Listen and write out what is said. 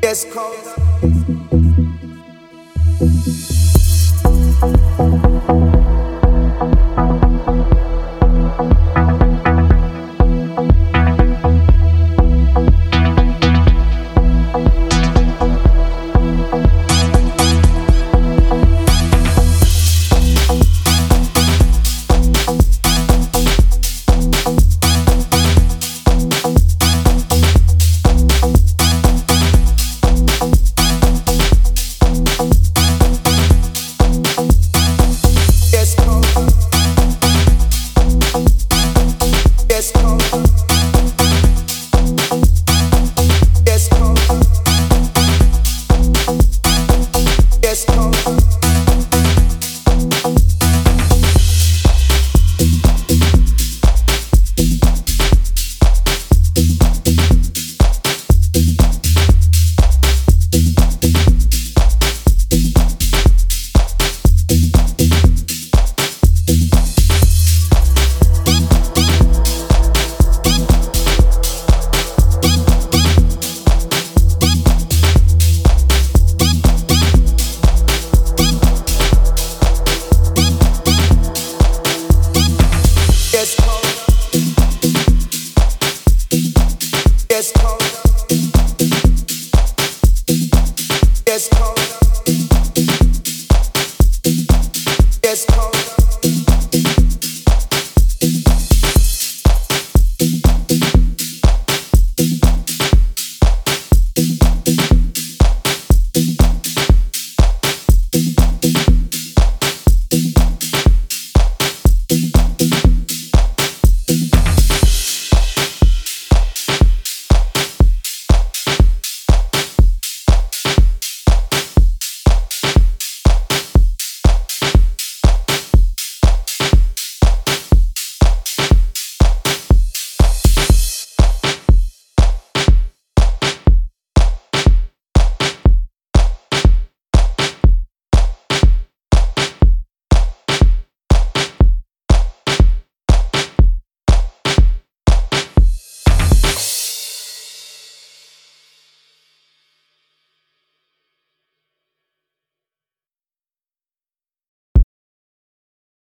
Yes, cold.